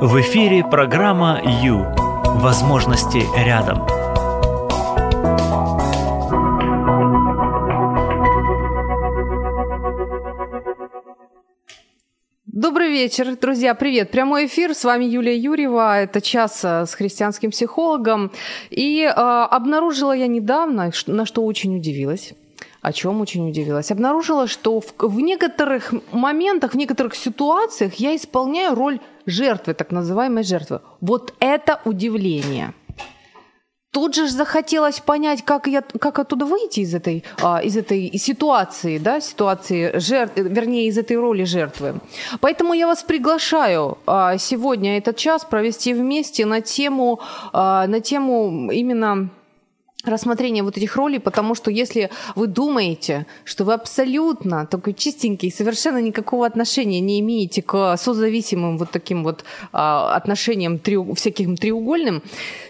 В эфире программа «Ю». Возможности рядом. Добрый вечер, друзья, привет. Прямой эфир, с вами Юлия Юрьева, это час с христианским психологом. И обнаружила я недавно, на что очень удивилась. О чем очень удивилась. Обнаружила, что в некоторых моментах, в некоторых ситуациях я исполняю роль жертвы, так называемой жертвы. Вот это удивление. Тут же захотелось понять, как оттуда выйти из этой ситуации, да, ситуации жертвы, вернее, из этой роли жертвы. Поэтому я вас приглашаю сегодня этот час провести вместе на тему именно рассмотрение вот этих ролей, потому что если вы думаете, что вы абсолютно такой чистенький, совершенно никакого отношения не имеете к созависимым вот таким вот отношениям всяким треугольным,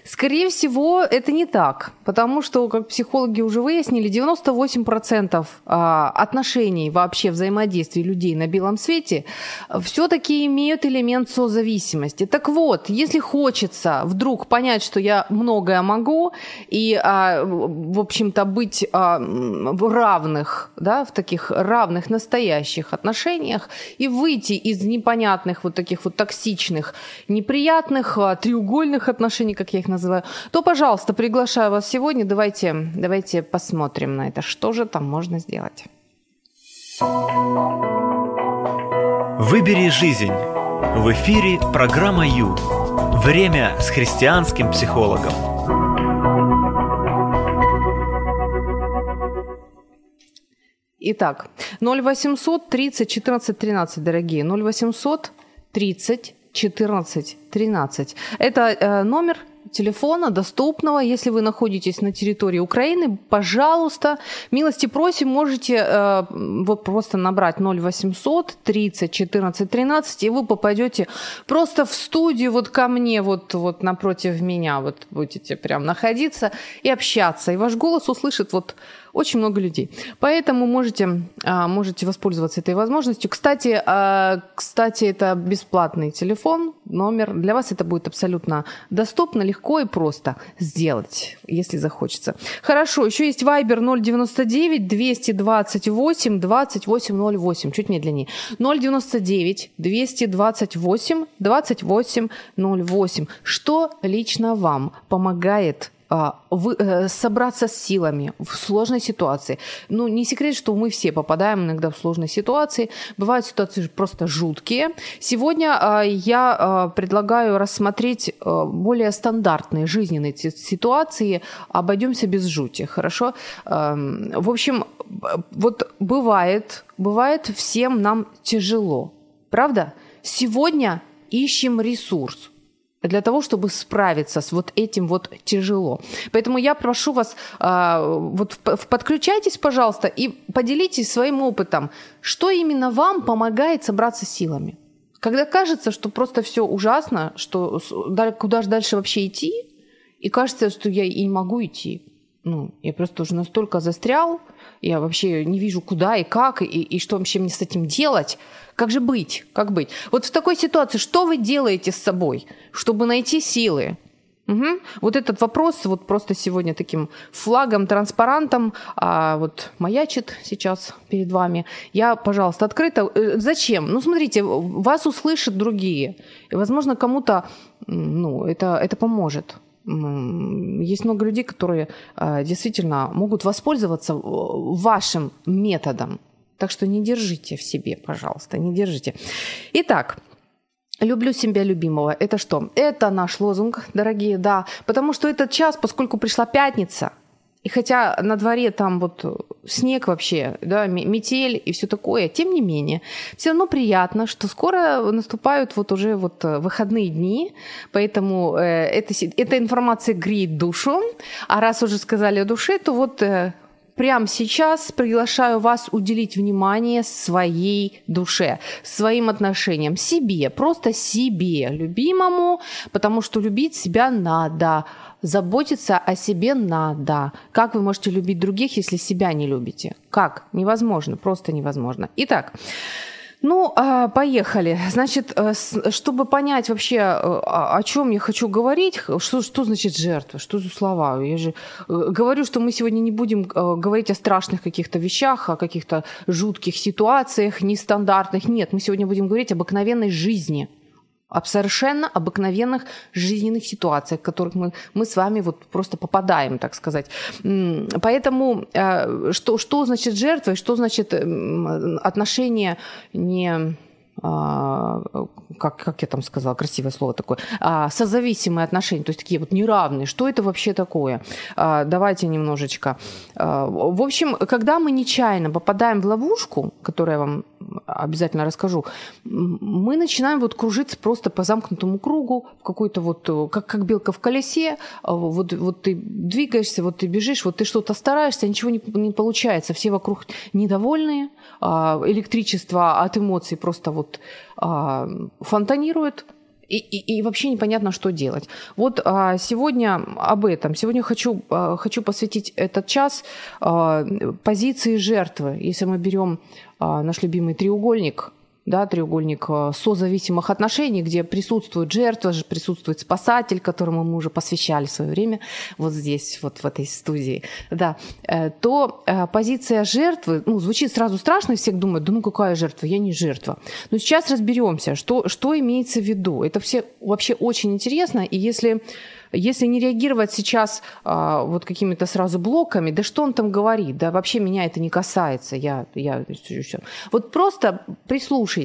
скорее всего, это не так, потому что, как психологи уже выяснили, 98% отношений вообще взаимодействий людей на белом свете все-таки имеют элемент созависимости. Так вот, если хочется вдруг понять, что я многое могу и в общем-то, быть в равных, да, в таких равных настоящих отношениях и выйти из непонятных вот таких вот токсичных, неприятных, треугольных отношений, как я их называю, то, пожалуйста, приглашаю вас сегодня. Давайте посмотрим на это, что же там можно сделать. Выбери жизнь. В эфире программа «Ю». Время с христианским психологом. Итак, 0800 30 14 13, дорогие, 0800 30 14 13. Это номер телефона, доступного, если вы находитесь на территории Украины, пожалуйста, милости просим, можете вот просто набрать 0800 30 14 13, и вы попадете просто в студию вот ко мне, вот напротив меня, вот будете прям находиться и общаться, и ваш голос услышит вот очень много людей. Поэтому можете воспользоваться этой возможностью. Кстати, это бесплатный телефон, номер. Для вас это будет абсолютно доступно, легко и просто сделать, если захочется. Хорошо, еще есть Viber 099-228-2808. Чуть медленнее. 099-228-2808. Что лично вам помогает собраться с силами в сложной ситуации? Ну, не секрет, что мы все попадаем иногда в сложные ситуации. Бывают ситуации просто жуткие. Сегодня я предлагаю рассмотреть более стандартные жизненные ситуации. Обойдемся без жути, хорошо? В общем, вот бывает всем нам тяжело. Правда? Сегодня ищем ресурс для того, чтобы справиться с вот этим вот тяжело. Поэтому я прошу вас, вот подключайтесь, пожалуйста, и поделитесь своим опытом, что именно вам помогает собраться силами. Когда кажется, что просто все ужасно, что куда же дальше вообще идти, и кажется, что я и не могу идти. Ну, я просто уже настолько застрял, я вообще не вижу, куда и как, и что вообще мне с этим делать. Как же быть? Как быть? Вот в такой ситуации что вы делаете с собой, чтобы найти силы? Угу. Вот этот вопрос вот просто сегодня таким флагом, транспарантом вот маячит сейчас перед вами. Я, пожалуйста, открыта. Зачем? Ну, смотрите, вас услышат другие. И, возможно, кому-то это поможет. Есть много людей, которые действительно могут воспользоваться вашим методом. Так что не держите в себе, пожалуйста, не держите. Итак, «Люблю себя любимого». Это что? Это наш лозунг, дорогие, да. Потому что этот час, поскольку пришла пятница, и хотя на дворе там вот снег вообще, да, метель и все такое, тем не менее, все равно приятно, что скоро наступают вот уже вот выходные дни, поэтому эта информация греет душу. А раз уже сказали о душе, то вот прямо сейчас приглашаю вас уделить внимание своей душе, своим отношениям, себе, просто себе, любимому, потому что любить себя надо. Заботиться о себе надо. Как вы можете любить других, если себя не любите? Как? Невозможно, просто невозможно. Итак, Ну, поехали. Значит, чтобы понять вообще, о чем я хочу говорить, что значит жертва, что за слова. Я же говорю, что мы сегодня не будем говорить о страшных каких-то вещах, о каких-то жутких ситуациях, нестандартных. Нет, мы сегодня будем говорить об обыкновенной жизни, об совершенно обыкновенных жизненных ситуациях, в которых мы с вами вот просто попадаем, так сказать. Поэтому что значит жертва и что значит отношение не... как я там сказала, красивое слово такое, созависимые отношения, то есть такие вот неравные. Что это вообще такое? Давайте немножечко. В общем, когда мы нечаянно попадаем в ловушку, которую я вам обязательно расскажу, мы начинаем вот кружиться просто по замкнутому кругу, какой-то вот, как белка в колесе, вот ты двигаешься, вот ты бежишь, вот ты что-то стараешься, ничего не получается, все вокруг недовольные, электричество от эмоций просто вот фонтанирует, и вообще непонятно, что делать. Вот сегодня об этом. Сегодня хочу посвятить этот час позиции жертвы. Если мы берем наш любимый треугольник, да, треугольник созависимых отношений, где присутствует жертва, присутствует спасатель, которому мы уже посвящали в свое время, вот здесь, вот в этой студии, да, то позиция жертвы, ну, звучит сразу страшно, все думают, да ну какая жертва, я не жертва. Но сейчас разберемся, что имеется в виду. Это все вообще очень интересно, и если не реагировать сейчас вот какими-то сразу блоками, да что он там говорит, да вообще меня это не касается, я вот просто прислушайтесь.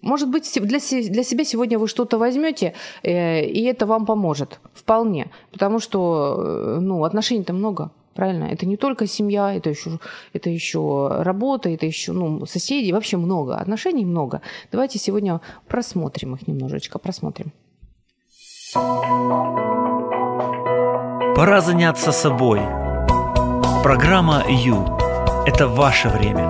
Может быть, для себя сегодня вы что-то возьмете, и это вам поможет вполне, потому что ну, отношений-то много. Правильно? Это не только семья, это еще работа, это еще ну, соседи, вообще много, отношений много. Давайте сегодня просмотрим их немножечко, просмотрим. Пора заняться собой. Программа «Ю» – это ваше время.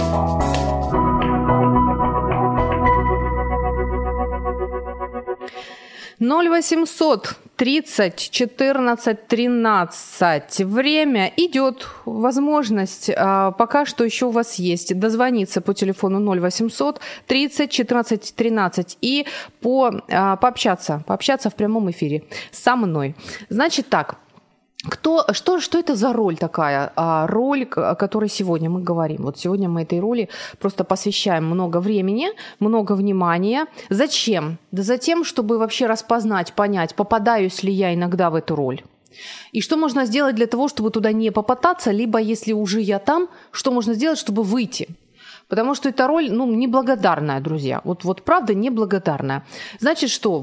Ноль 800 30 14 13. Время идет. Возможность пока что еще у вас есть дозвониться по телефону 0800 30 14 13 и пообщаться в прямом эфире со мной. Значит так. Что это за роль такая? Роль, о которой сегодня мы говорим. Вот сегодня мы этой роли просто посвящаем много времени, много внимания. Зачем? Да за тем, чтобы вообще распознать, понять, попадаюсь ли я иногда в эту роль. И что можно сделать для того, чтобы туда не попадаться, либо если уже я там, что можно сделать, чтобы выйти. Потому что эта роль, ну, неблагодарная, друзья. Вот правда неблагодарная. Значит, что?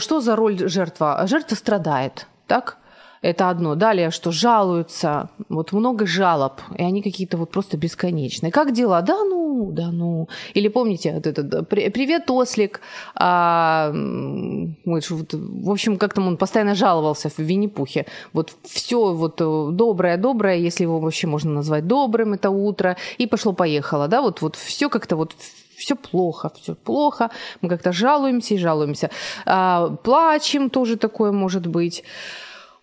Что за роль жертва? Жертва страдает, так? Это одно. Далее, что жалуются, вот много жалоб, и они какие-то вот просто бесконечные. Как дела? Да ну. Или помните, вот этот, привет, ослик. В общем, как там он постоянно жаловался в Винни-Пухе. Вот все вот доброе, если его вообще можно назвать добрым, это утро. И пошло-поехало, да, вот все как-то вот... Все плохо, мы как-то жалуемся. Плачем тоже такое может быть.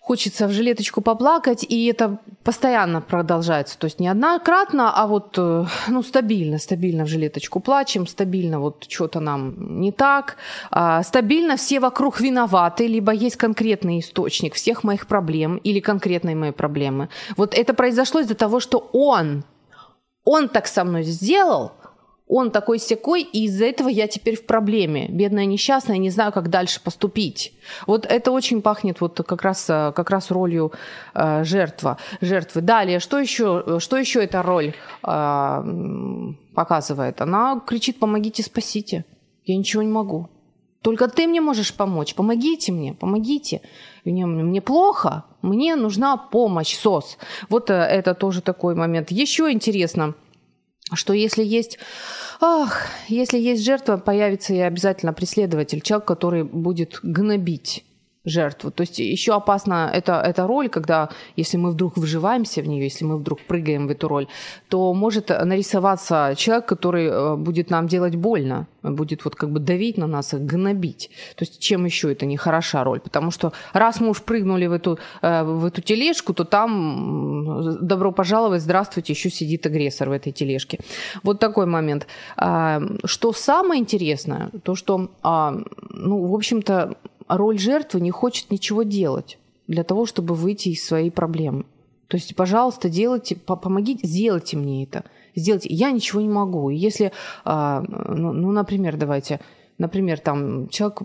Хочется в жилеточку поплакать, и это постоянно продолжается. То есть не однократно, а вот ну, стабильно в жилеточку плачем, стабильно вот что-то нам не так, стабильно все вокруг виноваты, либо есть конкретный источник всех моих проблем или конкретной моей проблемы. Вот это произошло из-за того, что он так со мной сделал, он такой-сякой, и из-за этого я теперь в проблеме. Бедная, несчастная, не знаю, как дальше поступить. Вот это очень пахнет вот как раз ролью жертвы. Далее, что еще эта роль показывает? Она кричит: «Помогите, спасите! Я ничего не могу. Только ты мне можешь помочь. Помогите мне. Мне плохо, мне нужна помощь, СОС». Вот это тоже такой момент. Еще интересно, что если есть жертва, появится и обязательно преследователь, человек, который будет гнобить жертву. То есть еще опасна эта роль, когда если мы вдруг вживаемся в нее, если мы вдруг прыгаем в эту роль, то может нарисоваться человек, который будет нам делать больно, будет вот как бы давить на нас, гнобить. То есть чем еще это не хороша роль? Потому что раз мы уж прыгнули в эту тележку, то там добро пожаловать, здравствуйте, еще сидит агрессор в этой тележке. Вот такой момент. Что самое интересное, то что, ну, в общем-то, роль жертвы не хочет ничего делать для того, чтобы выйти из своей проблемы. То есть, пожалуйста, делайте, помогите, сделайте мне это. Сделайте. Я ничего не могу. Если, ну, например, например, там человек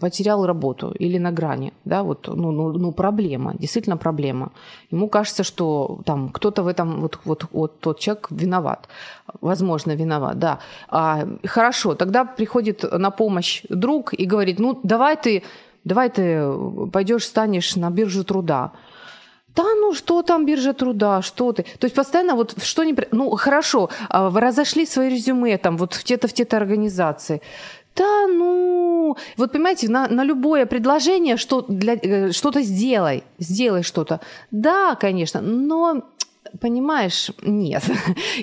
потерял работу или на грани, да, вот, ну, проблема, действительно проблема. Ему кажется, что там кто-то в этом, вот тот человек виноват, возможно, виноват, да. Хорошо, тогда приходит на помощь друг и говорит, ну, давай ты пойдешь, станешь на биржу труда. Да, ну что там биржа труда, что ты? То есть постоянно вот что не... Ну, хорошо, вы разошли свои резюме там вот в те-то организации. Да, ну... Вот понимаете, на любое предложение, что-то сделай что-то. Да, конечно, но, понимаешь, нет.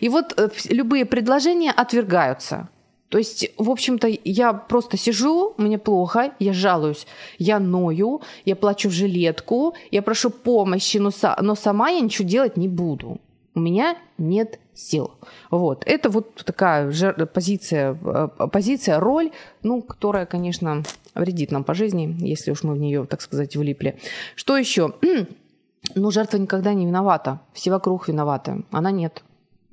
И вот любые предложения отвергаются. То есть, в общем-то, я просто сижу, мне плохо, я жалуюсь, я ною, я плачу в жилетку, я прошу помощи, но сама я ничего делать не буду. У меня нет сил. Вот. Это вот такая позиция, роль, ну, которая, конечно, вредит нам по жизни, если уж мы в нее, так сказать, влипли. Что еще? Ну, жертва никогда не виновата. Все вокруг виноваты. Она нет.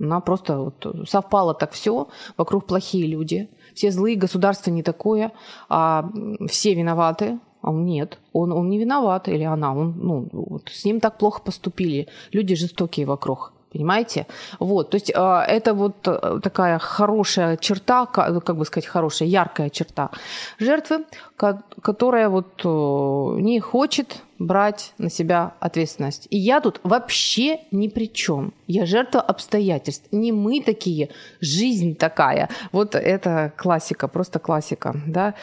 Она просто вот совпало так все, вокруг плохие люди, все злые, государство не такое, а все виноваты, а он нет, он не виноват, или она, ну, вот с ним так плохо поступили, люди жестокие вокруг. Понимаете? Вот, то есть это вот такая хорошая черта, как бы сказать, хорошая, яркая черта жертвы, которая вот не хочет брать на себя ответственность. И я тут вообще ни при чем. Я жертва обстоятельств. Не мы такие, жизнь такая. Вот это классика, просто классика, да.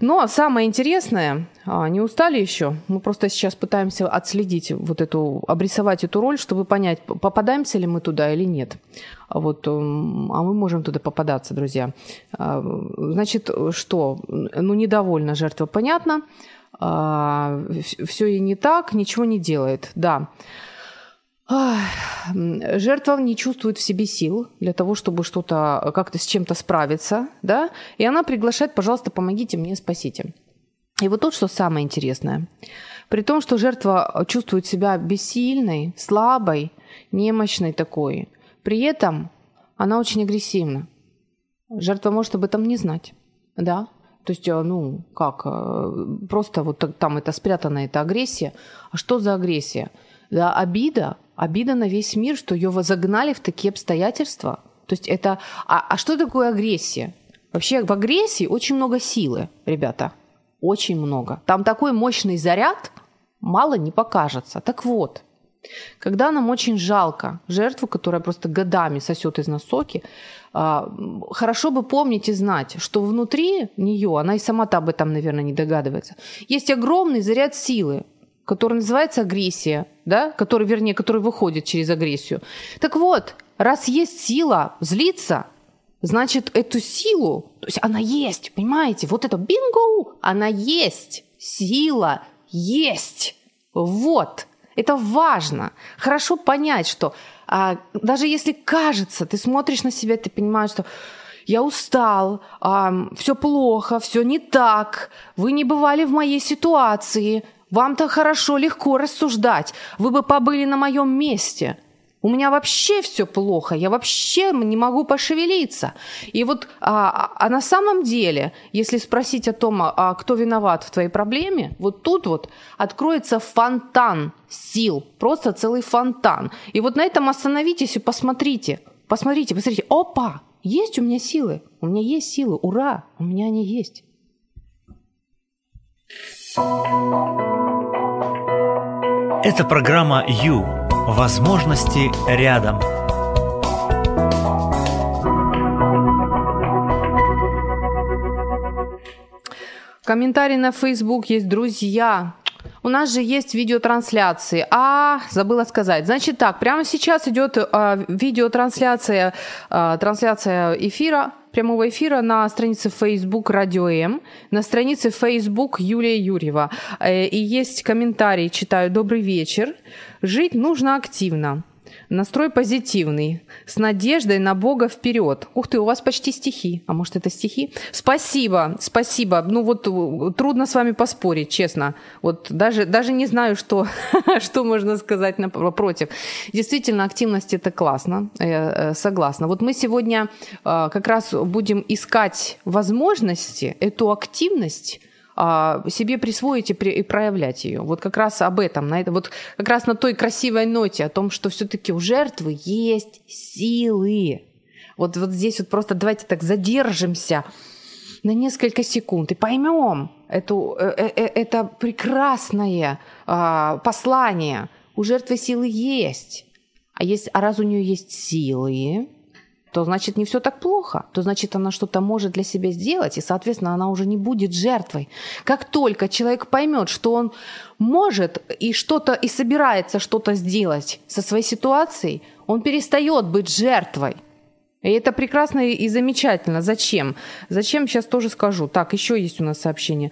Но самое интересное, не устали еще? Мы просто сейчас пытаемся отследить обрисовать эту роль, чтобы понять, попадаемся ли мы туда или нет. Вот, а мы можем туда попадаться, друзья. Значит, что? Ну, недовольна жертва, понятно. Все ей не так, ничего не делает, да. Жертва не чувствует в себе сил для того, чтобы что-то, как-то с чем-то справиться, да. И она приглашает, пожалуйста, помогите мне, спасите. И вот тут, что самое интересное. При том, что жертва чувствует себя бессильной, слабой, немощной такой, при этом она очень агрессивна. Жертва может об этом не знать, да. То есть, ну, как, просто вот там это спрятана эта агрессия. А что за агрессия? Да, обида на весь мир, что ее загнали в такие обстоятельства. То есть это... А что такое агрессия? Вообще в агрессии очень много силы, ребята. Очень много. Там такой мощный заряд, мало не покажется. Так вот, когда нам очень жалко жертву, которая просто годами сосет из нас соки, хорошо бы помнить и знать, что внутри нее, она и сама-то об этом, наверное, не догадывается, есть огромный заряд силы, который называется агрессия, да? который выходит через агрессию. Так вот, раз есть сила злиться, значит, эту силу, то есть она есть, понимаете, вот это бинго, она есть, сила есть, вот. Это важно. Хорошо понять, что даже если кажется, ты смотришь на себя, ты понимаешь, что я устал, все плохо, все не так, вы не бывали в моей ситуации, вам-то хорошо, легко рассуждать, вы бы побыли на моем месте. У меня вообще все плохо, я вообще не могу пошевелиться. И вот на самом деле, если спросить о том, кто виноват в твоей проблеме, вот тут вот откроется фонтан сил, просто целый фонтан. И вот на этом остановитесь и посмотрите, опа, есть у меня силы, ура, у меня они есть. Это программа «Ю». Возможности рядом. Комментарий на Facebook есть, друзья. У нас же есть видеотрансляции. Забыла сказать. Значит так, прямо сейчас идет видеотрансляция, трансляция эфира, прямого эфира на странице Facebook Радио М, на странице Facebook Юлия Юрьева. И есть комментарии, читаю. Добрый вечер. Жить нужно активно. Настрой позитивный, с надеждой на Бога вперед. Ух ты, у вас почти стихи. А может, это стихи? Спасибо, спасибо. Ну вот трудно с вами поспорить, честно. Вот даже не знаю, что можно сказать против. Действительно, активность – это классно, согласна. Вот мы сегодня как раз будем искать возможности, эту активность себе присвоить и проявлять ее. Вот как раз об этом, вот как раз на той красивой ноте, о том, что все-таки у жертвы есть силы. Вот здесь вот просто давайте так задержимся на несколько секунд и поймем это прекрасное послание. У жертвы силы есть. А раз у нее есть силы, то значит не все так плохо, то значит она что-то может для себя сделать, и, соответственно, она уже не будет жертвой. Как только человек поймет, что он может и собирается что-то сделать со своей ситуацией, он перестает быть жертвой. И это прекрасно и замечательно. Зачем? Зачем, сейчас тоже скажу. Так, еще есть у нас сообщение.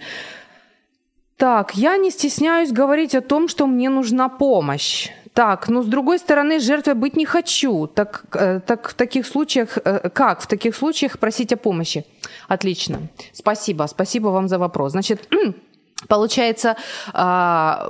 Так, я не стесняюсь говорить о том, что мне нужна помощь. Так, но с другой стороны, жертвой быть не хочу. Так в таких случаях, как в таких случаях просить о помощи? Отлично. Спасибо вам за вопрос. Значит, получается,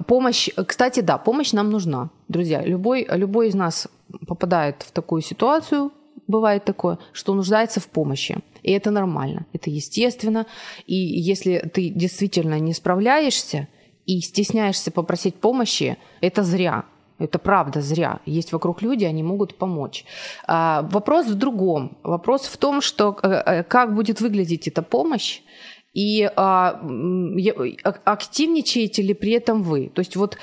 помощь, кстати, да, помощь нам нужна. Друзья, любой из нас попадает в такую ситуацию, бывает такое, что нуждается в помощи. И это нормально, это естественно. И если ты действительно не справляешься и стесняешься попросить помощи, это зря. Это правда зря. Есть вокруг люди, они могут помочь. Вопрос в другом. Вопрос в том, что как будет выглядеть эта помощь и активничаете ли при этом вы. То есть вот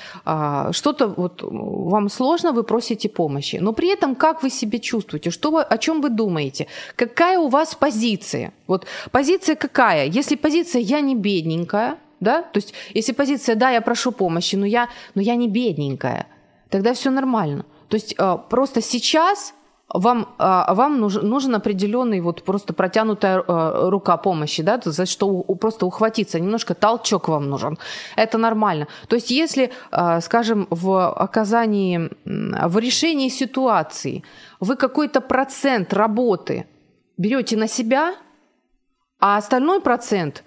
что-то вот вам сложно, вы просите помощи, но при этом как вы себя чувствуете, о чем вы думаете, какая у вас позиция. Вот позиция какая? Если позиция «я не бедненькая», да? То есть если позиция «да, я прошу помощи, но я не бедненькая», тогда все нормально. То есть просто сейчас вам нужен определенный вот просто протянутая рука помощи, да, за что просто ухватиться, немножко толчок вам нужен. Это нормально. То есть если, скажем, в решении ситуации вы какой-то процент работы берете на себя, а остальной процент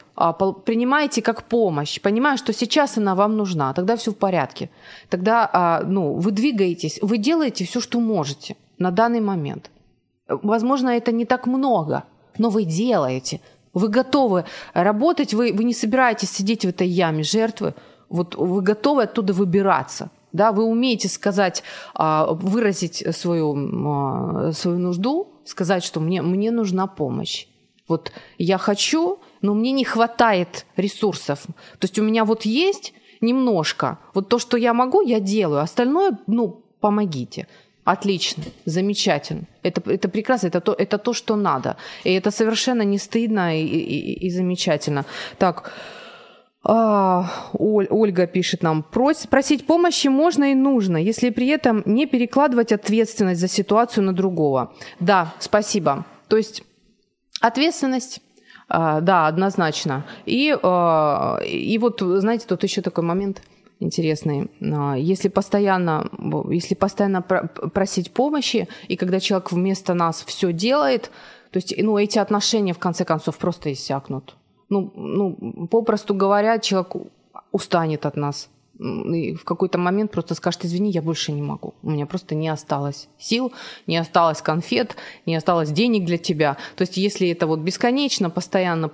принимаете как помощь, понимая, что сейчас она вам нужна, тогда все в порядке. Тогда вы двигаетесь, вы делаете все, что можете на данный момент. Возможно, это не так много, но вы делаете. Вы готовы работать, вы не собираетесь сидеть в этой яме жертвы, вот вы готовы оттуда выбираться. Да, вы умеете сказать, выразить свою нужду, сказать, что мне нужна помощь. Вот я хочу, но мне не хватает ресурсов. То есть у меня вот есть немножко. Вот то, что я могу, я делаю. Остальное, помогите. Отлично, замечательно. Это прекрасно, это то, что надо. И это совершенно не стыдно и замечательно. Так, Ольга пишет нам. Просить помощи можно и нужно, если при этом не перекладывать ответственность за ситуацию на другого. Да, спасибо. То есть... ответственность, да, однозначно. И вот, знаете, тут еще такой момент интересный. Если постоянно просить помощи, и когда человек вместо нас все делает, то есть эти отношения, в конце концов, просто иссякнут. Попросту говоря, человек устанет от нас. И в какой-то момент просто скажет: извини, я больше не могу, у меня просто не осталось сил, не осталось конфет, не осталось денег для тебя. То есть если это вот бесконечно, постоянно,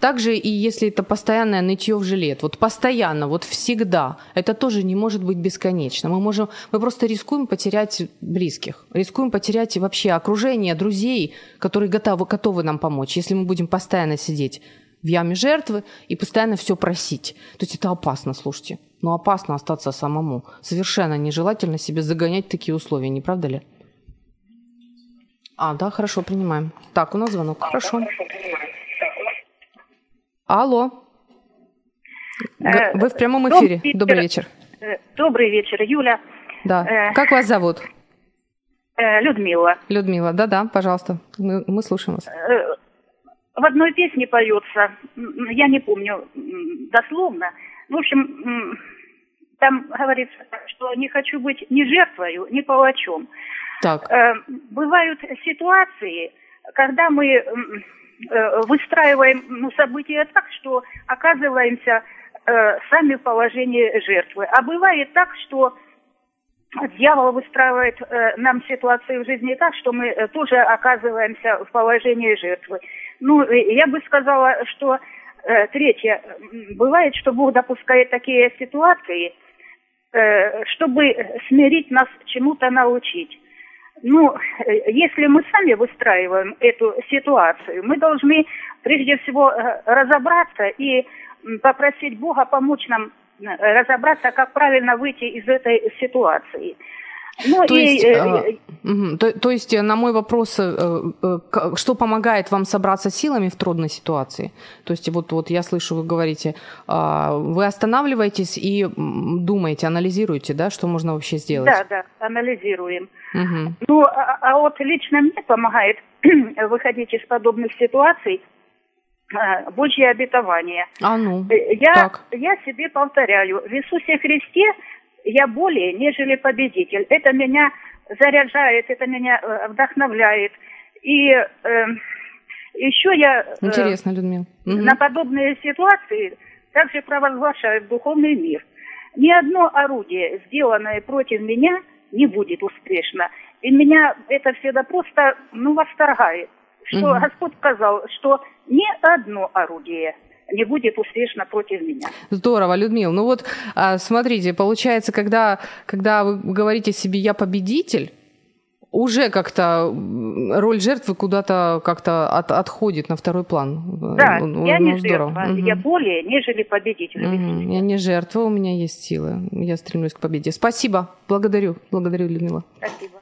также и если это постоянное нытье в жилет, вот постоянно, вот всегда, это тоже не может быть бесконечно. Мы просто рискуем потерять близких, рискуем потерять вообще окружение, друзей, которые готовы нам помочь, если мы будем постоянно сидеть в яме жертвы и постоянно все просить. То есть это опасно, слушайте. Но опасно остаться самому. Совершенно нежелательно себе загонять в такие условия, не правда ли? Да, хорошо, принимаем. Так, у нас звонок. Хорошо. Алло. Вы в прямом эфире. Добрый вечер. Добрый вечер, Юля. Да. Как вас зовут? Людмила. Людмила, да-да, пожалуйста, мы слушаем вас. В одной песне поется, я не помню дословно, в общем, там говорится, что не хочу быть ни жертвою, ни палачом. Так. Бывают ситуации, когда мы выстраиваем события так, что оказываемся сами в положении жертвы. А бывает так, что дьявол выстраивает нам ситуации в жизни так, что мы тоже оказываемся в положении жертвы. Я бы сказала, что третье, бывает, что Бог допускает такие ситуации, чтобы смирить нас, чему-то научить. Если мы сами выстраиваем эту ситуацию, мы должны прежде всего разобраться и попросить Бога помочь нам разобраться, как правильно выйти из этой ситуации. То есть, на мой вопрос, что помогает вам собраться силами в трудной ситуации? То есть, вот я слышу, вы говорите, вы останавливаетесь и думаете, анализируете, да, что можно вообще сделать? Да, анализируем. Угу. Вот лично мне помогает выходить из подобных ситуаций Божье обетование. Я себе повторяю, в Иисусе Христе я более, нежели победитель. Это меня заряжает, это меня вдохновляет. И еще я интересно, Людмила. На подобные ситуации также провозглашаю духовный мир. Ни одно орудие, сделанное против меня, не будет успешно. И меня это всегда просто восторгает. Что Господь сказал, что ни одно орудие не будет успешно против меня. Здорово, Людмила. Смотрите, получается, когда вы говорите себе «я победитель», уже как-то роль жертвы куда-то как-то отходит на второй план. Да, я не жертва, я более, нежели победитель. Я не жертва, у меня есть силы, я стремлюсь к победе. Спасибо, благодарю, Людмила. Спасибо.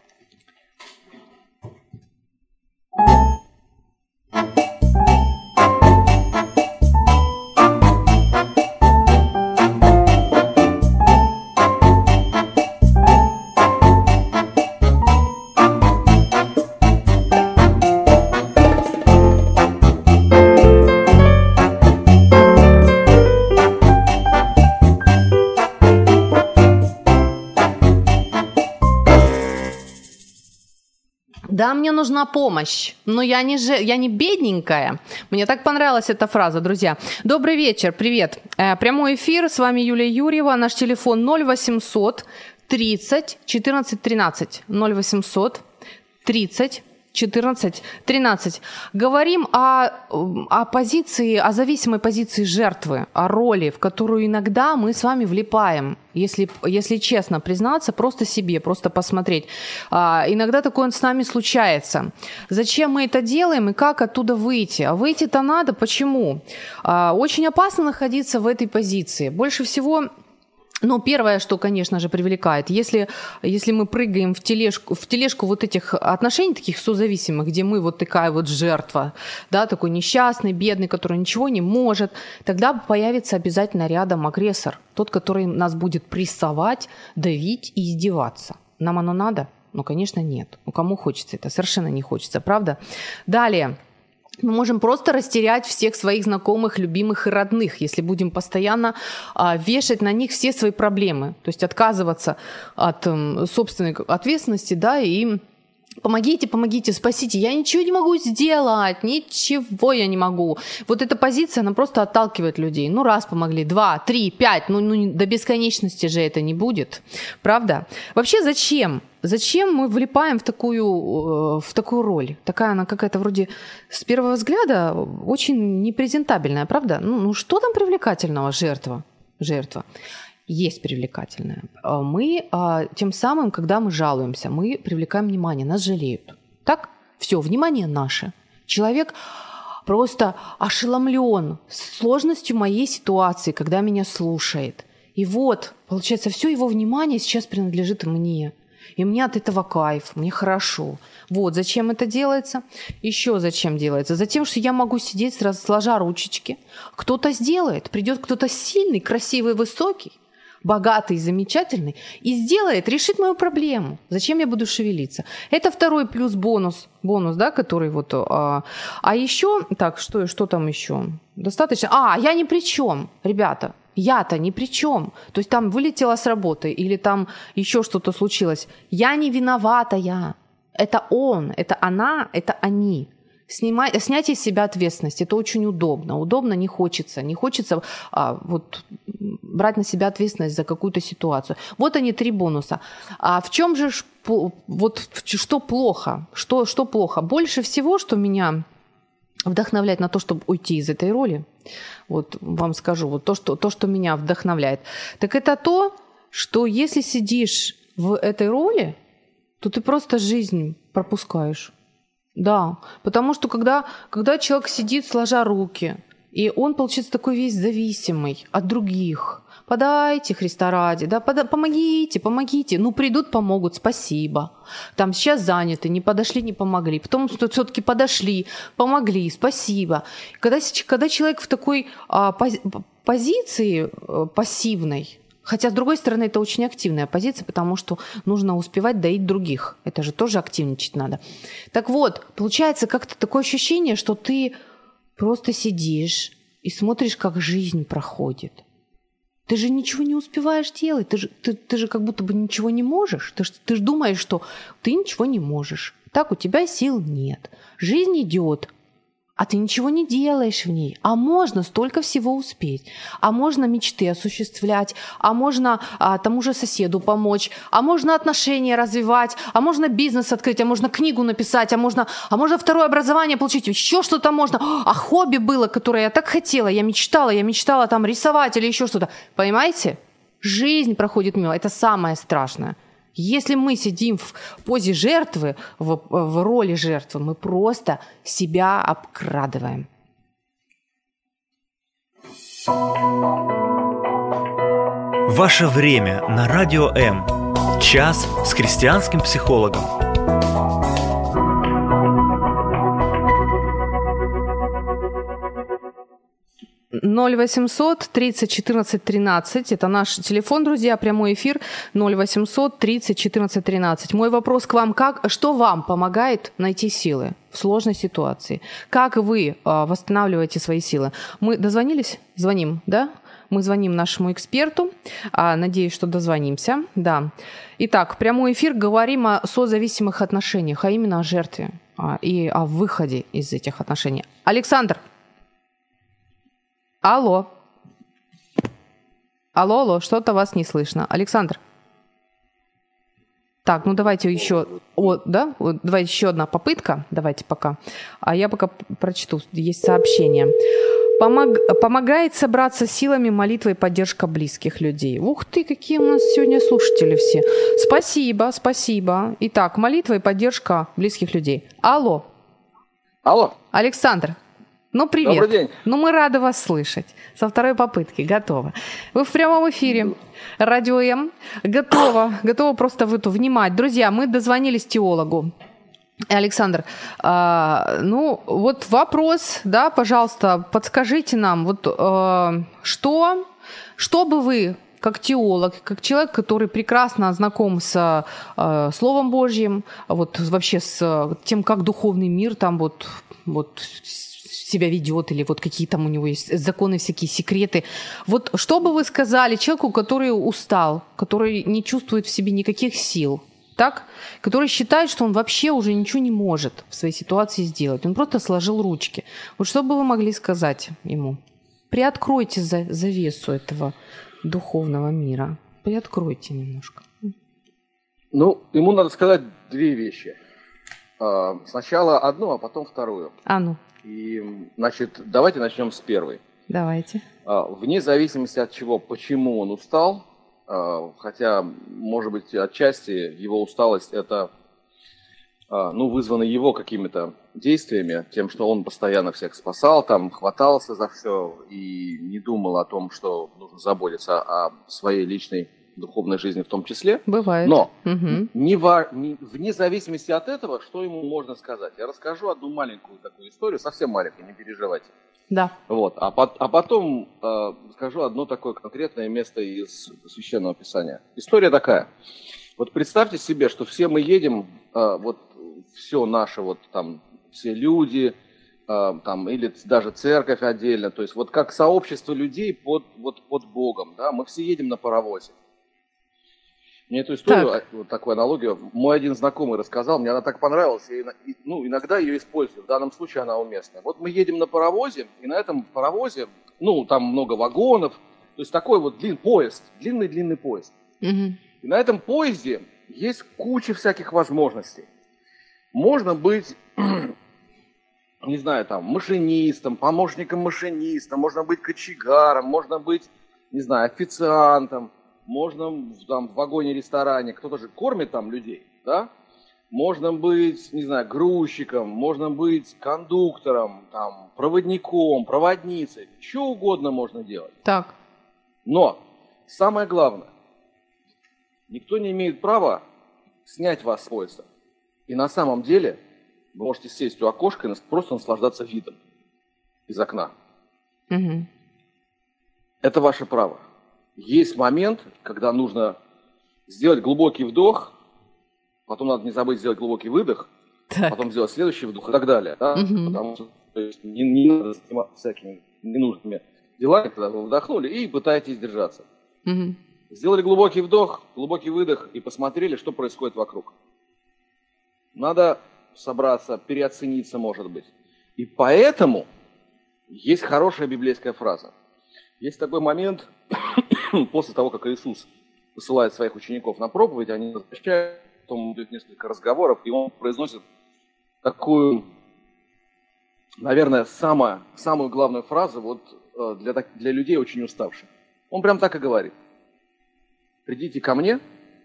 Да, мне нужна помощь, но я не бедненькая. Мне так понравилась эта фраза, друзья. Добрый вечер, привет. Прямой эфир, с вами Юлия Юрьева. Наш телефон 0800 30 14 13. 0800 30 14 13. Говорим о позиции, о зависимой позиции жертвы, о роли, в которую иногда мы с вами влипаем. Если честно признаться, просто себе, просто посмотреть. Иногда такое с нами случается. Зачем мы это делаем и как оттуда выйти? А выйти-то надо, почему? Очень опасно находиться в этой позиции. Больше всего... первое, что, конечно же, привлекает, если мы прыгаем в тележку вот этих отношений таких созависимых, где мы такая жертва, да, такой несчастный, бедный, который ничего не может, тогда появится обязательно рядом агрессор, тот, который нас будет прессовать, давить и издеваться. Нам оно надо? Конечно, нет. Кому хочется это? Совершенно не хочется, правда? Далее. Мы можем просто растерять всех своих знакомых, любимых и родных, если будем постоянно вешать на них все свои проблемы, то есть отказываться от собственной ответственности, и помогите, спасите, я ничего не могу сделать, ничего я не могу. Эта позиция, она просто отталкивает людей. Раз помогли, два, три, пять, до бесконечности же это не будет, правда? Вообще зачем? Зачем мы влипаем в такую роль? Такая она какая-то вроде с первого взгляда очень непрезентабельная, правда? Что там привлекательного? Жертва. Есть привлекательное. Мы тем самым, когда мы жалуемся, мы привлекаем внимание, нас жалеют. Так? Все, внимание наше. Человек просто ошеломлен сложностью моей ситуации, когда меня слушает. И получается, все его внимание сейчас принадлежит мне. И мне от этого кайф, мне хорошо. Вот зачем это делается. Еще зачем делается? Затем, что я могу сидеть сразу сложа ручечки. Кто-то сделает, придет кто-то сильный, красивый, высокий, богатый, замечательный, и сделает, решит мою проблему. Зачем я буду шевелиться? Это второй плюс бонус, да, который вот... А еще, так, что там еще? Достаточно... Я ни при чем, ребята. Я-то ни при чем. То есть там вылетела с работы или там еще что-то случилось. Я не виновата, я. Это он, это она, это они. Снятие с себя ответственности, это очень удобно. Удобно не хочется. Не хочется брать на себя ответственность за какую-то ситуацию. Вот они, три бонуса. А в чем же, что плохо? Что плохо? Больше всего, что меня вдохновляет на то, чтобы уйти из этой роли, вот вам скажу, вот то, что меня вдохновляет, так это то, что если сидишь в этой роли, то ты просто жизнь пропускаешь. Да, потому что когда человек сидит, сложа руки, и он, получается, такой весь зависимый от других. Подайте, Христа ради, да, помогите. Ну, придут, помогут, спасибо. Там сейчас заняты, не подошли, не помогли. Потом все-таки подошли, помогли, спасибо. Когда человек в такой позиции пассивной, хотя, с другой стороны, это очень активная позиция, потому что нужно успевать доить других. Это же тоже активничать надо. Так вот, получается как-то такое ощущение, что ты просто сидишь и смотришь, как жизнь проходит. Ты же ничего не успеваешь делать, ты же как будто бы ничего не можешь. Ты же думаешь, что ты ничего не можешь. Так у тебя сил нет. Жизнь идет, а ты ничего не делаешь в ней. А можно столько всего успеть. А можно мечты осуществлять. А можно тому же соседу помочь. А можно отношения развивать. А можно бизнес открыть. А можно книгу написать. А можно второе образование получить. Еще что-то можно. А хобби было, которое я так хотела. Я мечтала там рисовать или еще что-то. Понимаете? Жизнь проходит мимо. Это самое страшное. Если мы сидим в позе жертвы, в роли жертвы, мы просто себя обкрадываем. Ваше время на Радио М. Час с христианским психологом. Ноль 0800 30 14 13, это наш телефон, друзья, прямой эфир. 0800 30 14 13. Мой вопрос к вам: что вам помогает найти силы в сложной ситуации? Как вы восстанавливаете свои силы? Мы дозвонились? Звоним, да? Мы звоним нашему эксперту. Надеюсь, что дозвонимся. Да. Итак, прямой эфир. Говорим о созависимых отношениях, а именно о жертве и о выходе из этих отношений. Александр. Алло, что-то вас не слышно. Александр. Так, ну давайте еще... Давайте еще одна попытка. Давайте пока. А я пока прочту. Есть сообщение. Помогает собраться силами молитва и поддержка близких людей. Ух ты, какие у нас сегодня слушатели все. Спасибо. Итак, молитва и поддержка близких людей. Алло. Александр. Ну, привет. Добрый день. Ну, мы рады вас слышать. Со второй попытки. Готово. Вы в прямом эфире. Радио М. Готово просто в эту внимать. Друзья, мы дозвонились теологу. Александр, вопрос, да, пожалуйста, подскажите нам, что бы вы, как теолог, как человек, который прекрасно знаком с Словом Божьим, вообще с тем, как духовный мир там себя ведет, или какие там у него есть законы, всякие секреты. Что бы вы сказали человеку, который устал, который не чувствует в себе никаких сил, так? Который считает, что он вообще уже ничего не может в своей ситуации сделать. Он просто сложил ручки. Что бы вы могли сказать ему? Приоткройте завесу этого духовного мира. Приоткройте немножко. Ему надо сказать две вещи. Сначала одну, а потом вторую. И, давайте начнем с первой. Давайте. Вне зависимости от чего, почему он устал, хотя, может быть, отчасти его усталость это, вызвано его какими-то действиями, тем, что он постоянно всех спасал, там хватался за все и не думал о том, что нужно заботиться о своей личной духовной жизни в том числе. Бывает. Но вне зависимости от этого, что ему можно сказать. Я расскажу одну маленькую такую историю, совсем маленькую, не переживайте. Да. Вот. А потом скажу одно такое конкретное место из Священного Писания. История такая. Вот представьте себе, что все мы едем, вот все наше, вот там, все люди, там, или даже церковь отдельно, то есть вот как сообщество людей под Богом, да, мы все едем на паровозе. Мне эту историю, вот такую аналогию, мой один знакомый рассказал, мне она так понравилась, я иногда ее использую, в данном случае она уместна. Вот мы едем на паровозе, и на этом паровозе, там много вагонов, то есть такой вот поезд, длинный-длинный поезд. Угу. И на этом поезде есть куча всяких возможностей. Можно быть... не знаю, там, машинистом, помощником машиниста, можно быть кочегаром, можно быть, не знаю, официантом, можно там, в вагоне-ресторане, кто-то же кормит там людей, да? Можно быть, не знаю, грузчиком, можно быть кондуктором, там, проводником, проводницей, что угодно можно делать. Так. Но самое главное, никто не имеет права снять вас с поезда. И на самом деле... Вы можете сесть у окошка и просто наслаждаться видом из окна. Угу. Это ваше право. Есть момент, когда нужно сделать глубокий вдох, потом надо не забыть сделать глубокий выдох, потом сделать следующий вдох и так далее. Да? Угу. Потому что не надо заниматься всякими ненужными делами, когда вы вдохнули и пытаетесь держаться. Угу. Сделали глубокий вдох, глубокий выдох и посмотрели, что происходит вокруг. Надо... собраться, переоцениться, может быть. И поэтому есть хорошая библейская фраза. Есть такой момент, после того, как Иисус посылает своих учеников на проповедь, они возвращаются, потом идут несколько разговоров, и он произносит такую, наверное, самую главную фразу вот, для людей очень уставших. Он прям так и говорит. «Придите ко мне,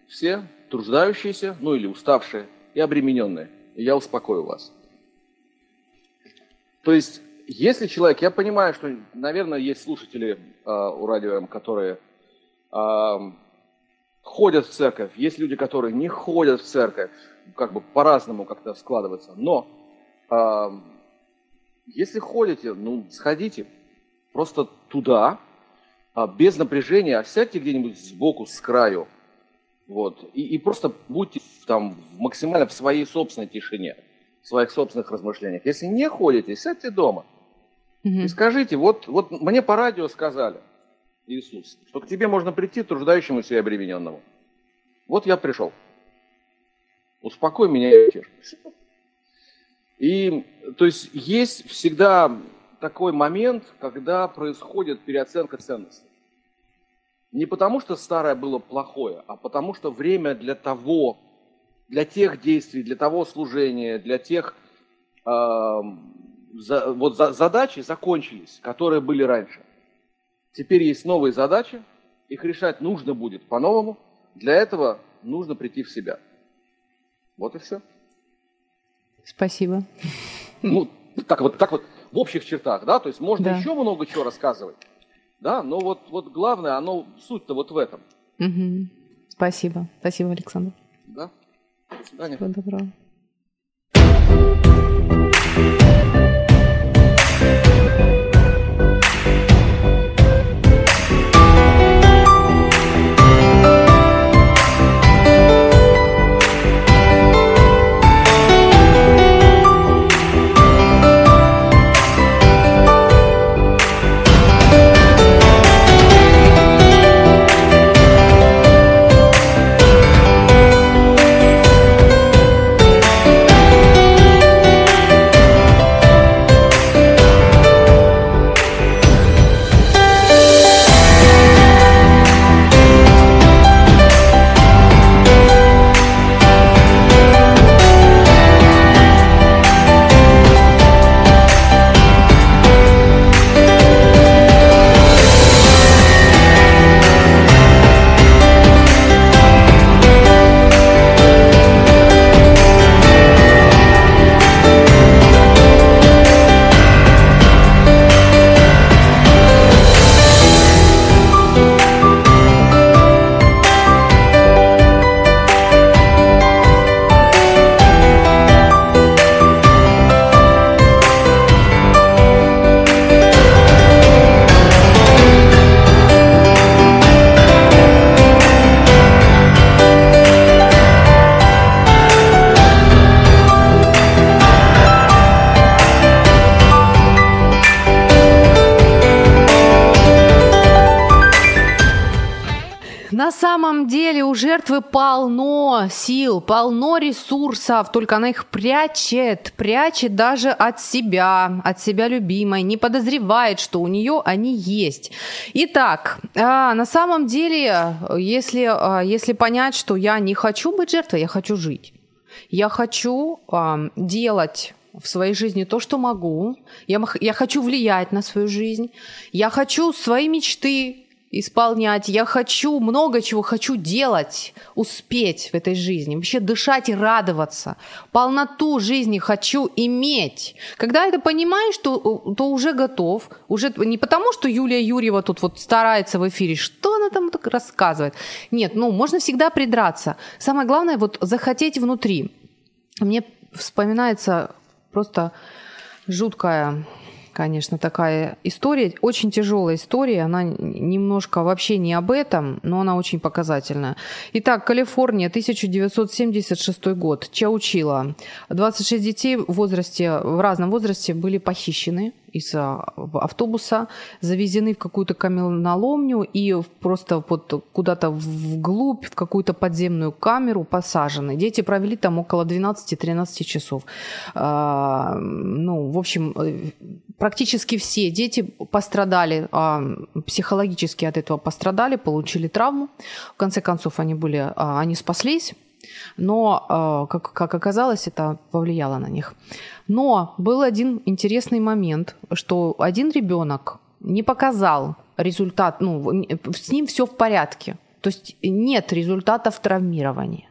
все труждающиеся, или уставшие и обремененные, и я успокою вас». То есть, если человек... Я понимаю, что, наверное, есть слушатели у Радио М, которые ходят в церковь, есть люди, которые не ходят в церковь, как бы по-разному как-то складывается. Но если ходите, сходите просто туда, без напряжения, сядьте где-нибудь сбоку, с краю. Вот. И просто будьте там максимально в своей собственной тишине, в своих собственных размышлениях. Если не ходите, сядьте дома и скажите, вот мне по радио сказали, Иисус, что к тебе можно прийти, труждающемуся и обремененному. Вот я пришел. Успокой меня и утешь. И, то есть, есть всегда такой момент, когда происходит переоценка ценностей. Не потому, что старое было плохое, а потому, что время для тех действий, для того служения, для тех задачи закончились, которые были раньше. Теперь есть новые задачи, их решать нужно будет по-новому. Для этого нужно прийти в себя. Вот и все. Спасибо. Так вот в общих чертах, да? То есть можно еще много чего рассказывать. Да, но вот главное, суть-то вот в этом. Угу. Спасибо. Спасибо, Александр. Да. До свидания. Всего доброго. На самом деле у жертвы полно сил, полно ресурсов, только она их прячет даже от себя любимой, не подозревает, что у нее они есть. Итак, на самом деле, если понять, что я не хочу быть жертвой, я хочу жить, я хочу делать в своей жизни то, что могу, я хочу влиять на свою жизнь, я хочу свои мечты исполнять, я хочу много чего хочу делать, успеть в этой жизни, вообще дышать и радоваться, полноту жизни хочу иметь. Когда это понимаешь, то уже готов, уже не потому, что Юлия Юрьева тут вот старается в эфире, что она там так рассказывает. Нет, можно всегда придраться. Самое главное, вот захотеть внутри. Мне вспоминается просто жуткая, конечно, такая история, очень тяжелая история, она немножко вообще не об этом, но она очень показательная. Итак, Калифорния, 1976 год, Чаучила. 26 детей в разном возрасте были похищены из автобуса, завезены в какую-то каменоломню и просто вот куда-то вглубь, в какую-то подземную камеру посажены. Дети провели там около 12-13 часов. В общем, практически все дети пострадали, психологически от этого пострадали, получили травму. В конце концов, они спаслись. Но, как оказалось, это повлияло на них. Но был один интересный момент, что один ребенок не показал результат, с ним все в порядке. То есть нет результатов травмирования.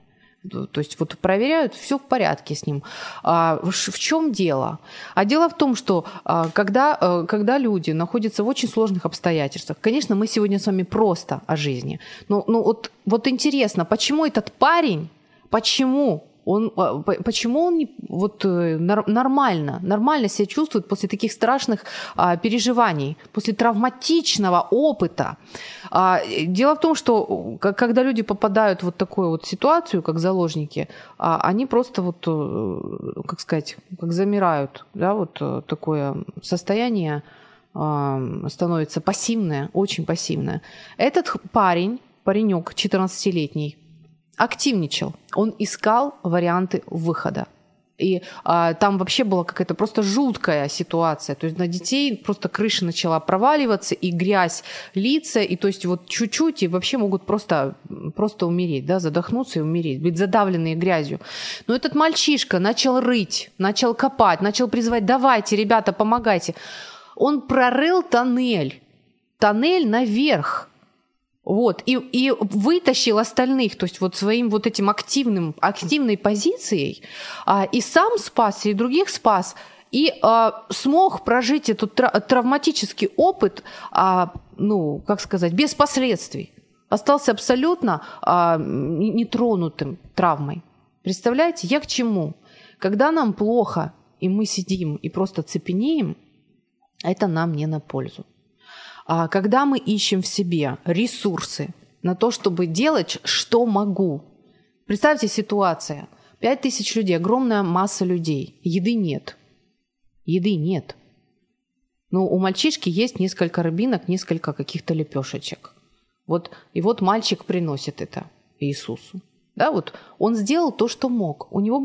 То есть вот проверяют, все в порядке с ним. В чем дело? А дело в том, что когда люди находятся в очень сложных обстоятельствах, конечно, мы сегодня с вами просто о жизни. Но вот интересно, почему этот парень... Почему он вот нормально себя чувствует после таких страшных переживаний, после травматичного опыта? Дело в том, что когда люди попадают в вот такую вот ситуацию, как заложники, они просто как замирают, такое состояние становится пассивное, очень пассивное. Этот паренек 14-летний, активничал, он искал варианты выхода. И там вообще была какая-то просто жуткая ситуация. То есть на детей просто крыша начала проваливаться, и грязь лица, и то есть вот чуть-чуть, и вообще могут просто умереть, задохнуться и умереть, быть задавленные грязью. Но этот мальчишка начал рыть, начал копать, начал призывать: давайте, ребята, помогайте. Он прорыл тоннель наверх. И вытащил остальных, то есть вот своим вот этим активной позицией, и сам спас, и других спас, и смог прожить этот травматический опыт, без последствий. Остался абсолютно нетронутым травмой. Представляете, я к чему? Когда нам плохо, и мы сидим и просто цепенеем, это нам не на пользу. Когда мы ищем в себе ресурсы на то, чтобы делать, что могу. Представьте ситуацию. 5000 людей, огромная масса людей. Еды нет. Но у мальчишки есть несколько рыбинок, несколько каких-то лепешечек. И мальчик приносит это Иисусу. Он сделал то, что мог. У него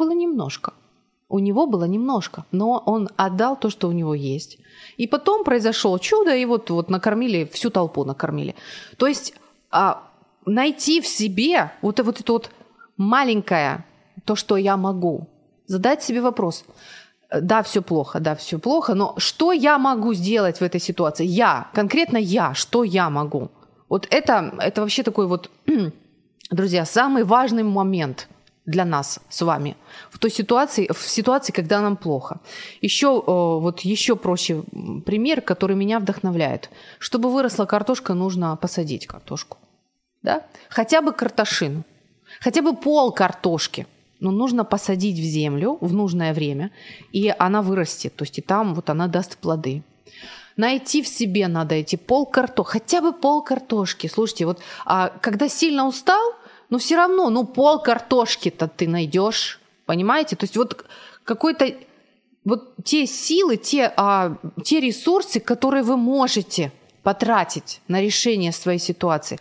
было немножко, но он отдал то, что у него есть. И потом произошло чудо, и вот накормили, всю толпу накормили. То есть найти в себе вот это маленькое, то, что я могу, задать себе вопрос. Да, все плохо, но что я могу сделать в этой ситуации? Конкретно я, что я могу? Это вообще такой друзья, самый важный момент для нас с вами в ситуации, когда нам плохо. Еще проще пример, который меня вдохновляет. Чтобы выросла картошка, нужно посадить картошку. Да? Хотя бы картошину, хотя бы пол картошки. Но нужно посадить в землю в нужное время, и она вырастет. То есть и там она даст плоды. Найти в себе надо эти хотя бы пол картошки. Слушайте, когда сильно устал, но все равно, пол картошки-то ты найдешь, понимаете? То есть те силы, те ресурсы, которые вы можете потратить на решение своей ситуации,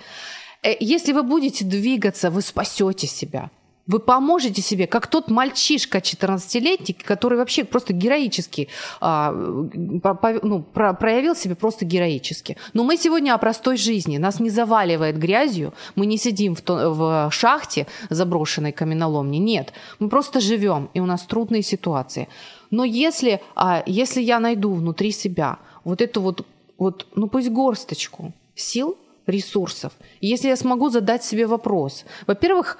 Если вы будете двигаться, вы спасете себя. Вы поможете себе, как тот мальчишка 14-летний, который вообще просто героически проявил себя просто героически. Но мы сегодня о простой жизни. Нас не заваливает грязью, мы не сидим в шахте заброшенной каменоломни. Нет, мы просто живем, и у нас трудные ситуации. Но если я найду внутри себя вот эту пусть горсточку сил, ресурсов, если я смогу задать себе вопрос. Во-первых,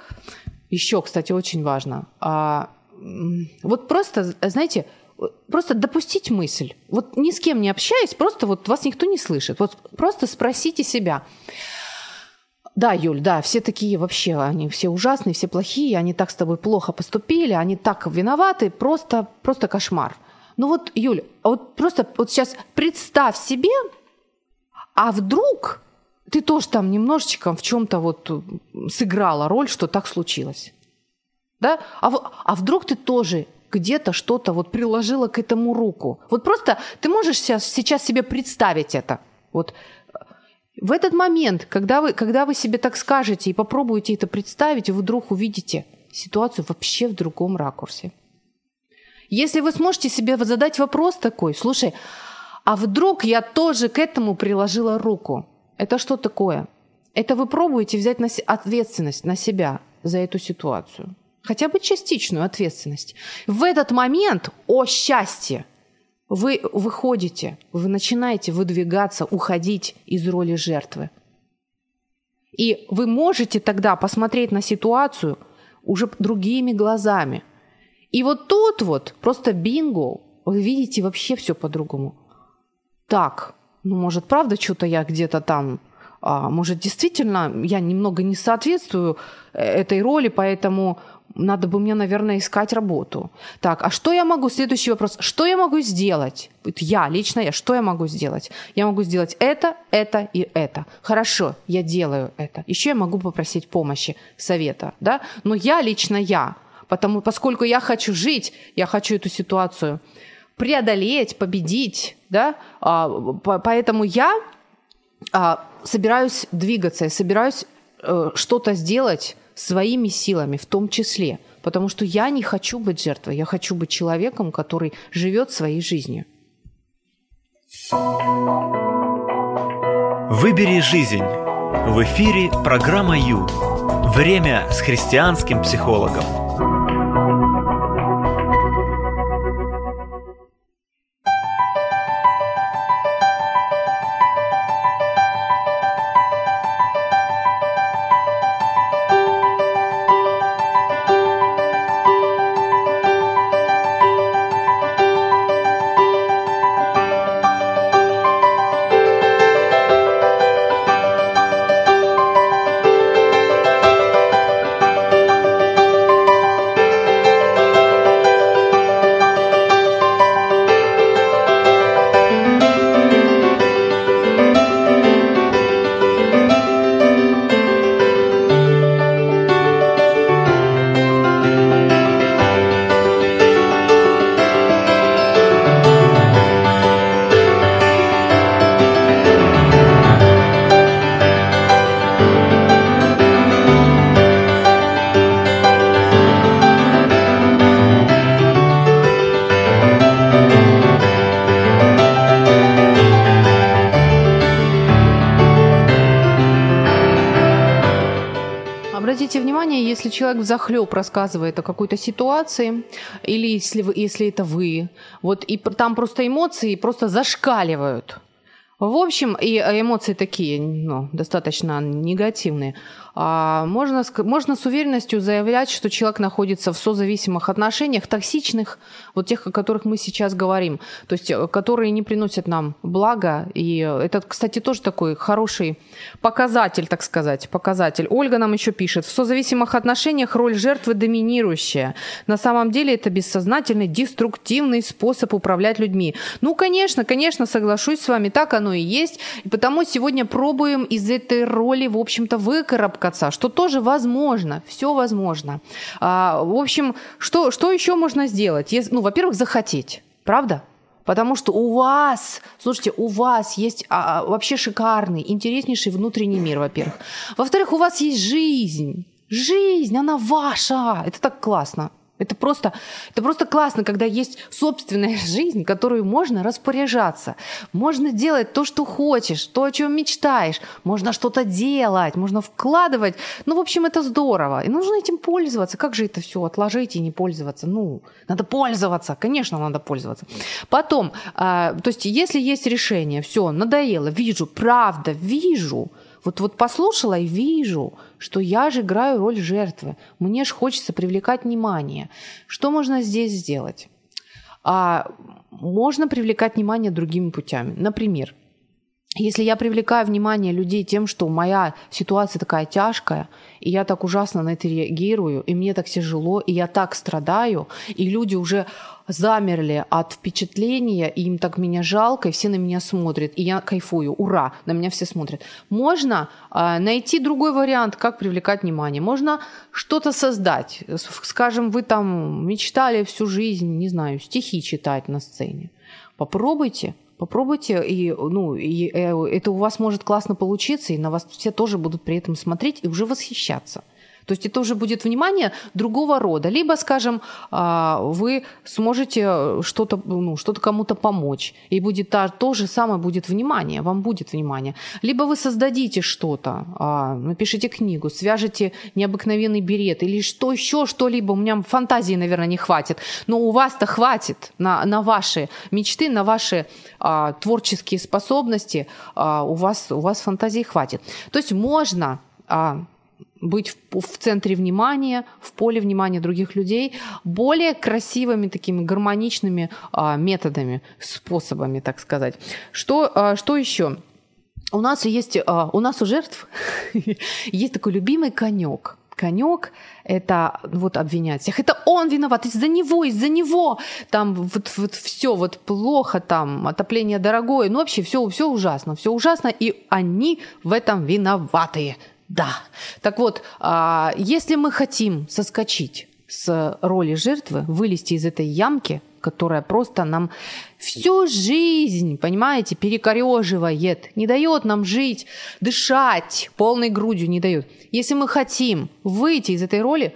еще, кстати, очень важно. Просто допустить мысль. Вот ни с кем не общаясь, просто вас никто не слышит. Вот просто спросите себя. Да, Юль, да, все такие вообще, они все ужасные, все плохие, они так с тобой плохо поступили, они так виноваты, просто кошмар. Ну вот, Юль, просто сейчас представь себе, а вдруг... Ты тоже там немножечко в чем-то сыграла роль, что так случилось. Да? А вдруг ты тоже где-то что-то приложила к этому руку? Вот просто ты можешь сейчас себе представить это. Вот. В этот момент, когда вы себе так скажете и попробуете это представить, вы вдруг увидите ситуацию вообще в другом ракурсе. Если вы сможете себе задать вопрос такой: слушай, а вдруг я тоже к этому приложила руку? Это что такое? Это вы пробуете взять ответственность на себя за эту ситуацию. Хотя бы частичную ответственность. В этот момент, о счастье, вы выходите, вы начинаете выдвигаться, уходить из роли жертвы. И вы можете тогда посмотреть на ситуацию уже другими глазами. И тут просто бинго, вы видите вообще все по-другому. Так, может, правда, что-то я где-то там... Может, действительно, я немного не соответствую этой роли, поэтому надо бы мне, наверное, искать работу. Так, а что я могу... Следующий вопрос. Что я могу сделать? Что я могу сделать? Я могу сделать это и это. Хорошо, я делаю это. Еще я могу попросить помощи, совета, да? Но я лично, поскольку я хочу жить, я хочу эту ситуацию преодолеть, победить, да, поэтому я собираюсь двигаться, я собираюсь что-то сделать своими силами, в том числе, потому что я не хочу быть жертвой, я хочу быть человеком, который живет своей жизнью. Выбери жизнь. В эфире программа «Ю». Время с христианским психологом. Если человек взахлёб рассказывает о какой-то ситуации, или если это вы, и там просто эмоции просто зашкаливают. В общем, и эмоции такие, достаточно негативные. Можно с уверенностью заявлять, что человек находится в созависимых отношениях, токсичных, тех, о которых мы сейчас говорим, то есть которые не приносят нам блага. И это, кстати, тоже такой хороший показатель, так сказать, показатель. Ольга нам еще пишет: в созависимых отношениях роль жертвы доминирующая. На самом деле это бессознательный, деструктивный способ управлять людьми. Конечно, соглашусь с вами, так оно и есть. И потому сегодня пробуем из этой роли, в общем-то, выкарабкаться, что тоже возможно, все возможно. В общем, что еще можно сделать? Во-первых, захотеть, правда? потому что у вас, слушайте, у вас есть вообще шикарный, интереснейший внутренний мир, во-первых. Во-вторых, у вас есть жизнь. Жизнь, она ваша. Это так классно. Это просто классно, когда есть собственная жизнь, которую можно распоряжаться. Можно делать то, что хочешь, то, о чем мечтаешь. Можно что-то делать, можно вкладывать. Ну, в общем, это здорово. И нужно этим пользоваться. Как же это все отложить и не пользоваться? Ну, надо пользоваться. Конечно, надо пользоваться. Потом, то есть, если есть решение, все, надоело, вижу, правда, вижу. Вот послушала и вижу, что я же играю роль жертвы. Мне же хочется привлекать внимание. Что можно здесь сделать? Можно привлекать внимание другими путями. Например, если я привлекаю внимание людей тем, что моя ситуация такая тяжкая, и я так ужасно на это реагирую, и мне так тяжело, и я так страдаю, и люди уже замерли от впечатления, и им так меня жалко, и все на меня смотрят, и я кайфую, ура, на меня все смотрят. Можно найти другой вариант, как привлекать внимание. Можно что-то создать. Скажем, вы там мечтали всю жизнь, не знаю, стихи читать на сцене. Попробуйте, и это у вас может классно получиться, и на вас все тоже будут при этом смотреть и уже восхищаться. То есть это уже будет внимание другого рода. Либо, скажем, вы сможете что-то кому-то помочь, и будет то же самое будет внимание, вам будет внимание. Либо вы создадите что-то, напишите книгу, свяжете необыкновенный берет, или что еще что-либо. У меня фантазии, наверное, не хватит, но у вас-то хватит на ваши мечты, на ваши творческие способности, у вас фантазии хватит. То есть можно быть в центре внимания, в поле внимания других людей, более красивыми такими гармоничными методами, способами, так сказать. Что еще? У нас у жертв есть такой любимый конек. Конек – это обвинять всех. Это он виноват, из-за него. Там все плохо, там отопление дорогое. Ну, вообще все ужасно. И они в этом виноваты. Да. Так вот, если мы хотим соскочить с роли жертвы, вылезти из этой ямки, которая просто нам всю жизнь, понимаете, перекореживает, не дает нам жить, дышать полной грудью не дает. Если мы хотим выйти из этой роли,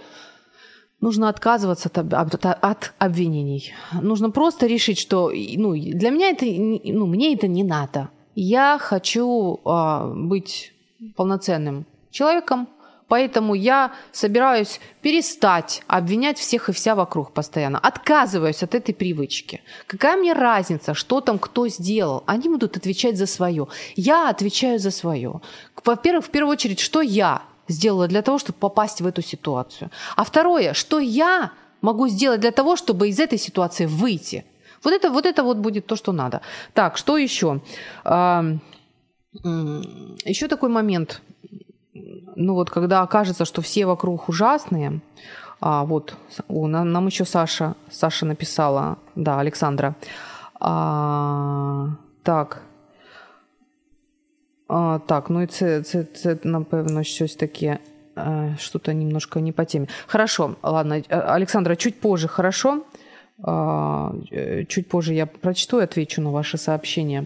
нужно отказываться от обвинений. Нужно просто решить, что для меня это, мне это не надо. Я хочу быть полноценным человеком, поэтому я собираюсь перестать обвинять всех и вся вокруг постоянно. Отказываюсь от этой привычки. Какая мне разница, что там кто сделал? Они будут отвечать за свое. Я отвечаю за свое. Во-первых, в первую очередь, что я сделала для того, чтобы попасть в эту ситуацию? А второе, что я могу сделать для того, чтобы из этой ситуации выйти? Вот это будет то, что надо. Так, что еще? Еще такой момент. Когда кажется, что все вокруг ужасные, нам еще Саша написала, да, Александра. И це, напевно, щось таке, что-то немножко не по теме. Хорошо, ладно, Александра, чуть позже, хорошо? Чуть позже я прочту и отвечу на ваши сообщения.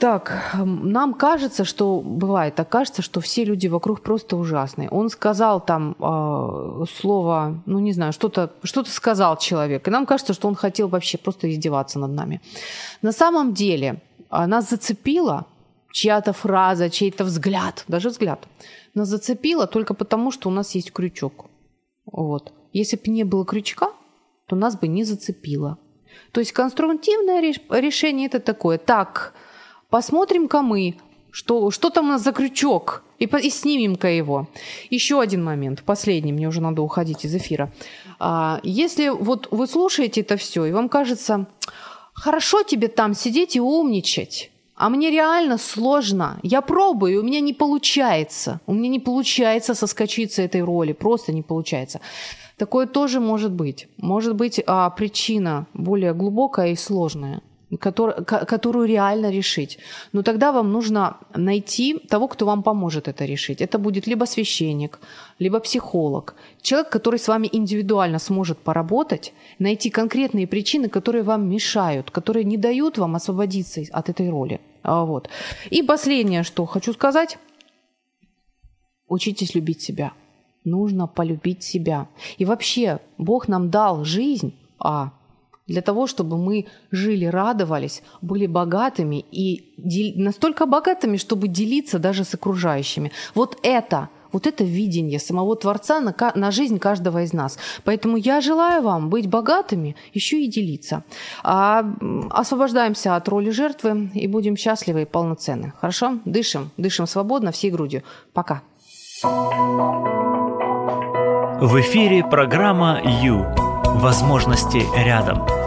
Так, нам кажется, что бывает, кажется, что все люди вокруг просто ужасные. Он сказал там слово, что-то сказал человек, и нам кажется, что он хотел вообще просто издеваться над нами. На самом деле нас зацепила чья-то фраза, чей-то взгляд, даже взгляд. Нас зацепила только потому, что у нас есть крючок. Вот. Если бы не было крючка, то нас бы не зацепило. То есть конструктивное решение это такое. Так, посмотрим-ка мы, что там у нас за крючок, и снимем-ка его. Еще один момент, последний, мне уже надо уходить из эфира. Если вы слушаете это все, и вам кажется, хорошо тебе там сидеть и умничать, а мне реально сложно, я пробую, у меня не получается соскочить с этой роли, просто не получается. Такое тоже может быть. Может быть, причина более глубокая и сложная. которую реально решить. Но тогда вам нужно найти того, кто вам поможет это решить. Это будет либо священник, либо психолог. Человек, который с вами индивидуально сможет поработать, найти конкретные причины, которые вам мешают, которые не дают вам освободиться от этой роли. Вот. И последнее, что хочу сказать. Учитесь любить себя. Нужно полюбить себя. И вообще, Бог нам дал жизнь, для того, чтобы мы жили, радовались, были богатыми и настолько богатыми, чтобы делиться даже с окружающими. Вот это видение самого Творца на жизнь каждого из нас. Поэтому я желаю вам быть богатыми, еще и делиться. Освобождаемся от роли жертвы и будем счастливы и полноценны. Хорошо? Дышим свободно, всей грудью. Пока. В эфире программа «Ю». Возможности рядом.